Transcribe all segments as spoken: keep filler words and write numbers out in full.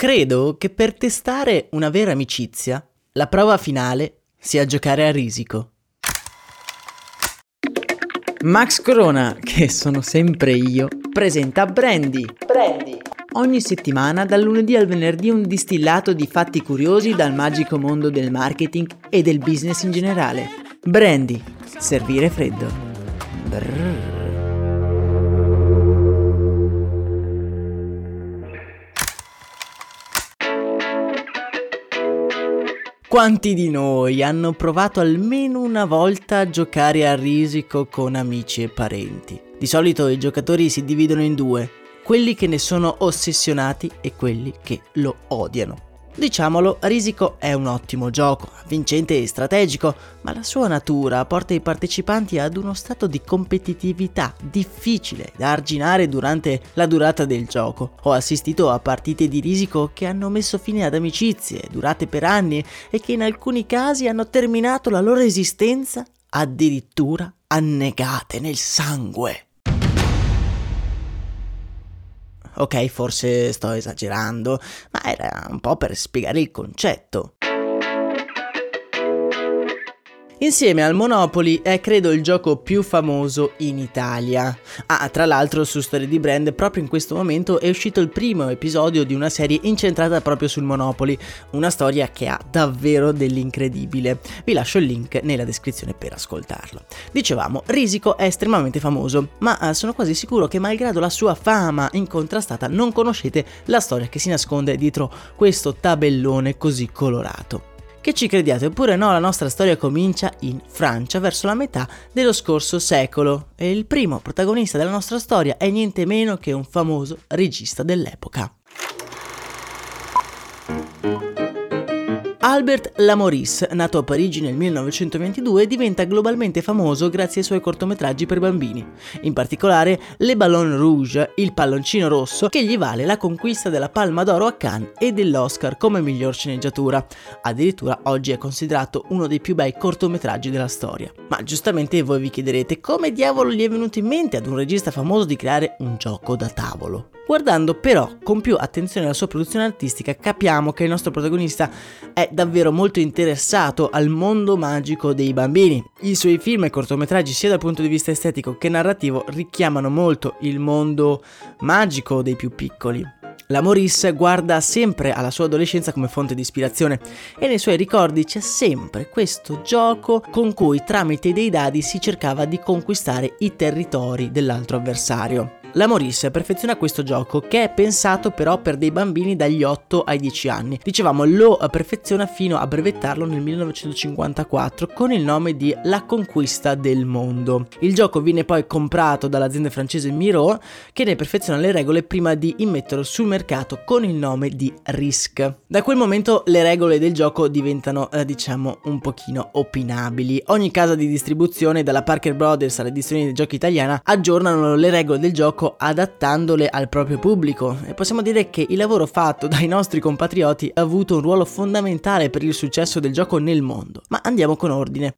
Credo che per testare una vera amicizia, la prova finale sia giocare a Risiko. Max Corona, che sono sempre io, presenta Brandy. Brandy. Ogni settimana, dal lunedì al venerdì, un distillato di fatti curiosi dal magico mondo del marketing e del business in generale. Brandy, servire freddo. Brrr. Quanti di noi hanno provato almeno una volta a giocare a Risiko con amici e parenti? Di solito i giocatori si dividono in due, quelli che ne sono ossessionati e quelli che lo odiano. Diciamolo, Risiko è un ottimo gioco, vincente e strategico, ma la sua natura porta i partecipanti ad uno stato di competitività difficile da arginare durante la durata del gioco. Ho assistito a partite di Risiko che hanno messo fine ad amicizie durate per anni e che in alcuni casi hanno terminato la loro esistenza addirittura annegate nel sangue. Ok, forse sto esagerando, ma era un po' per spiegare il concetto. Insieme al Monopoly è credo il gioco più famoso in Italia. Ah, tra l'altro su Storie di Brand proprio in questo momento è uscito il primo episodio di una serie incentrata proprio sul Monopoly, una storia che ha davvero dell'incredibile. Vi lascio il link nella descrizione per ascoltarlo. Dicevamo, Risiko è estremamente famoso, ma sono quasi sicuro che malgrado la sua fama incontrastata non conoscete la storia che si nasconde dietro questo tabellone così colorato. Che ci crediate oppure no, la nostra storia comincia in Francia verso la metà dello scorso secolo e il primo protagonista della nostra storia è niente meno che un famoso regista dell'epoca. Albert Lamorisse, nato a Parigi nel millenovecentoventidue, diventa globalmente famoso grazie ai suoi cortometraggi per bambini, in particolare Le Ballon Rouge, il palloncino rosso, che gli vale la conquista della Palma d'Oro a Cannes e dell'Oscar come miglior sceneggiatura. Addirittura oggi è considerato uno dei più bei cortometraggi della storia. Ma giustamente voi vi chiederete come diavolo gli è venuto in mente ad un regista famoso di creare un gioco da tavolo. Guardando però con più attenzione la sua produzione artistica capiamo che il nostro protagonista è davvero molto interessato al mondo magico dei bambini. I suoi film e cortometraggi sia dal punto di vista estetico che narrativo richiamano molto il mondo magico dei più piccoli. Lamorisse guarda sempre alla sua adolescenza come fonte di ispirazione e nei suoi ricordi c'è sempre questo gioco con cui tramite dei dadi si cercava di conquistare i territori dell'altro avversario. Lamorisse perfeziona questo gioco che è pensato però per dei bambini dagli otto ai dieci anni. Dicevamo, lo perfeziona fino a brevettarlo nel millenovecentocinquantaquattro con il nome di La Conquista del Mondo. Il gioco viene poi comprato dall'azienda francese Miro che ne perfeziona le regole prima di immetterlo sul mercato con il nome di Risk. Da quel momento le regole del gioco diventano eh, diciamo un pochino opinabili. Ogni casa di distribuzione, dalla Parker Brothers alle edizioni dei giochi italiana, aggiornano le regole del gioco adattandole al proprio pubblico e possiamo dire che il lavoro fatto dai nostri compatrioti ha avuto un ruolo fondamentale per il successo del gioco nel mondo. Ma andiamo con ordine.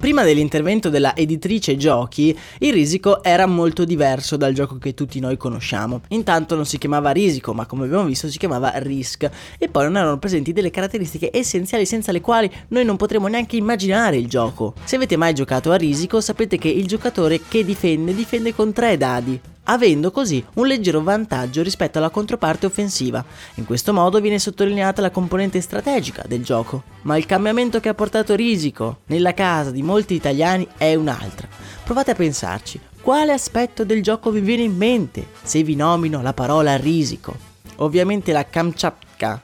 Prima dell'intervento della editrice giochi, il Risiko era molto diverso dal gioco che tutti noi conosciamo. Intanto non si chiamava Risiko, ma come abbiamo visto si chiamava Risk, e poi non erano presenti delle caratteristiche essenziali senza le quali noi non potremmo neanche immaginare il gioco. Se avete mai giocato a Risiko, sapete che il giocatore che difende, difende con tre dadi, avendo così un leggero vantaggio rispetto alla controparte offensiva. In questo modo viene sottolineata la componente strategica del gioco. Ma il cambiamento che ha portato Risiko nella casa di molti italiani è un'altra. Provate a pensarci, quale aspetto del gioco vi viene in mente se vi nomino la parola Risiko? Ovviamente la Kamchatka,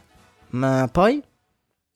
ma poi?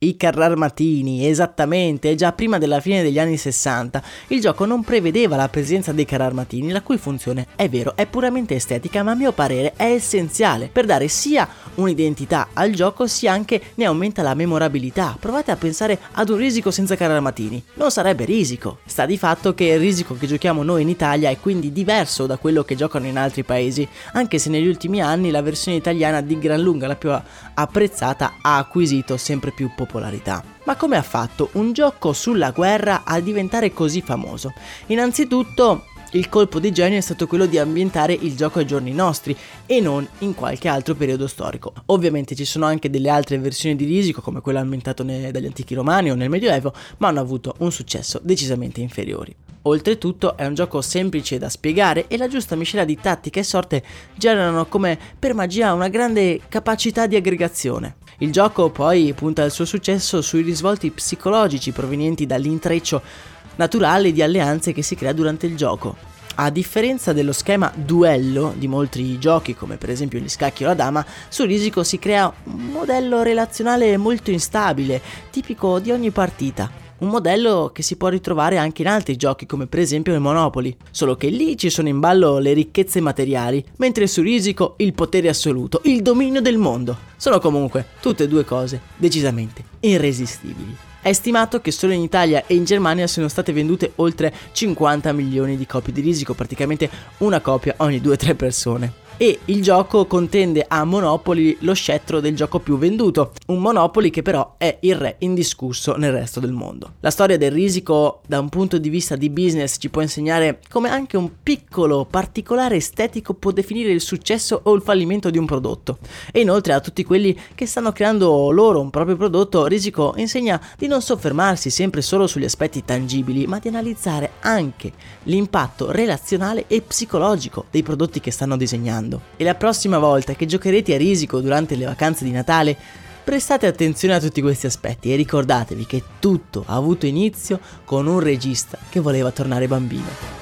I Carrarmatini, esattamente, già prima della fine degli anni sessanta il gioco non prevedeva la presenza dei Carrarmatini, la cui funzione, è vero, è puramente estetica, ma a mio parere è essenziale per dare sia un'identità al gioco sia anche ne aumenta la memorabilità. Provate a pensare ad un Risiko senza Carrarmatini, non sarebbe Risiko. Sta di fatto che il Risiko che giochiamo noi in Italia è quindi diverso da quello che giocano in altri paesi, anche se negli ultimi anni la versione italiana, di gran lunga la più apprezzata, ha acquisito sempre più popolarità. Polarità. Ma come ha fatto un gioco sulla guerra a diventare così famoso? Innanzitutto il colpo di genio è stato quello di ambientare il gioco ai giorni nostri e non in qualche altro periodo storico. Ovviamente ci sono anche delle altre versioni di Risiko, come quella ambientata dagli antichi romani o nel Medioevo, ma hanno avuto un successo decisamente inferiore. Oltretutto è un gioco semplice da spiegare e la giusta miscela di tattica e sorte generano come per magia una grande capacità di aggregazione. Il gioco poi punta il suo successo sui risvolti psicologici provenienti dall'intreccio naturale di alleanze che si crea durante il gioco. A differenza dello schema duello di molti giochi, come per esempio gli scacchi o la dama, su Risiko si crea un modello relazionale molto instabile, tipico di ogni partita. Un modello che si può ritrovare anche in altri giochi, come per esempio il Monopoly, solo che lì ci sono in ballo le ricchezze materiali, mentre su Risiko il potere assoluto, il dominio del mondo. Sono comunque tutte e due cose decisamente irresistibili. È stimato che solo in Italia e in Germania siano state vendute oltre cinquanta milioni di copie di Risiko, praticamente una copia ogni due tre persone. E il gioco contende a Monopoly lo scettro del gioco più venduto, un Monopoly che però è il re indiscusso nel resto del mondo. La storia del Risiko da un punto di vista di business ci può insegnare come anche un piccolo particolare estetico può definire il successo o il fallimento di un prodotto. E inoltre a tutti quelli che stanno creando loro un proprio prodotto, Risiko insegna di non soffermarsi sempre solo sugli aspetti tangibili, ma di analizzare anche l'impatto relazionale e psicologico dei prodotti che stanno disegnando. E la prossima volta che giocherete a Risiko durante le vacanze di Natale, prestate attenzione a tutti questi aspetti e ricordatevi che tutto ha avuto inizio con un regista che voleva tornare bambino.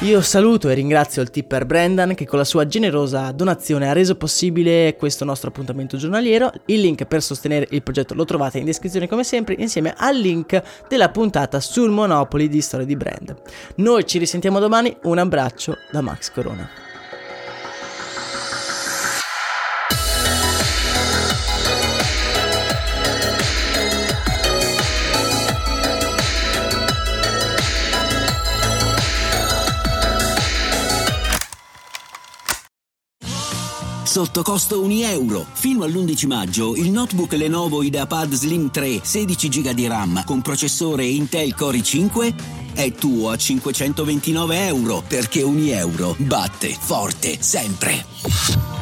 Io saluto e ringrazio il tipper Brendan che con la sua generosa donazione ha reso possibile questo nostro appuntamento giornaliero. Il link per sostenere il progetto lo trovate in descrizione come sempre, insieme al link della puntata sul Monopoly di Storia di Brand. Noi ci risentiamo domani, un abbraccio da Max Corona. Sotto costo Unieuro. Fino all'undici maggio il notebook Lenovo IdeaPad Slim tre, sedici giga di RAM con processore Intel Core i cinque è tuo a cinquecentoventinove euro, perché Unieuro batte forte sempre.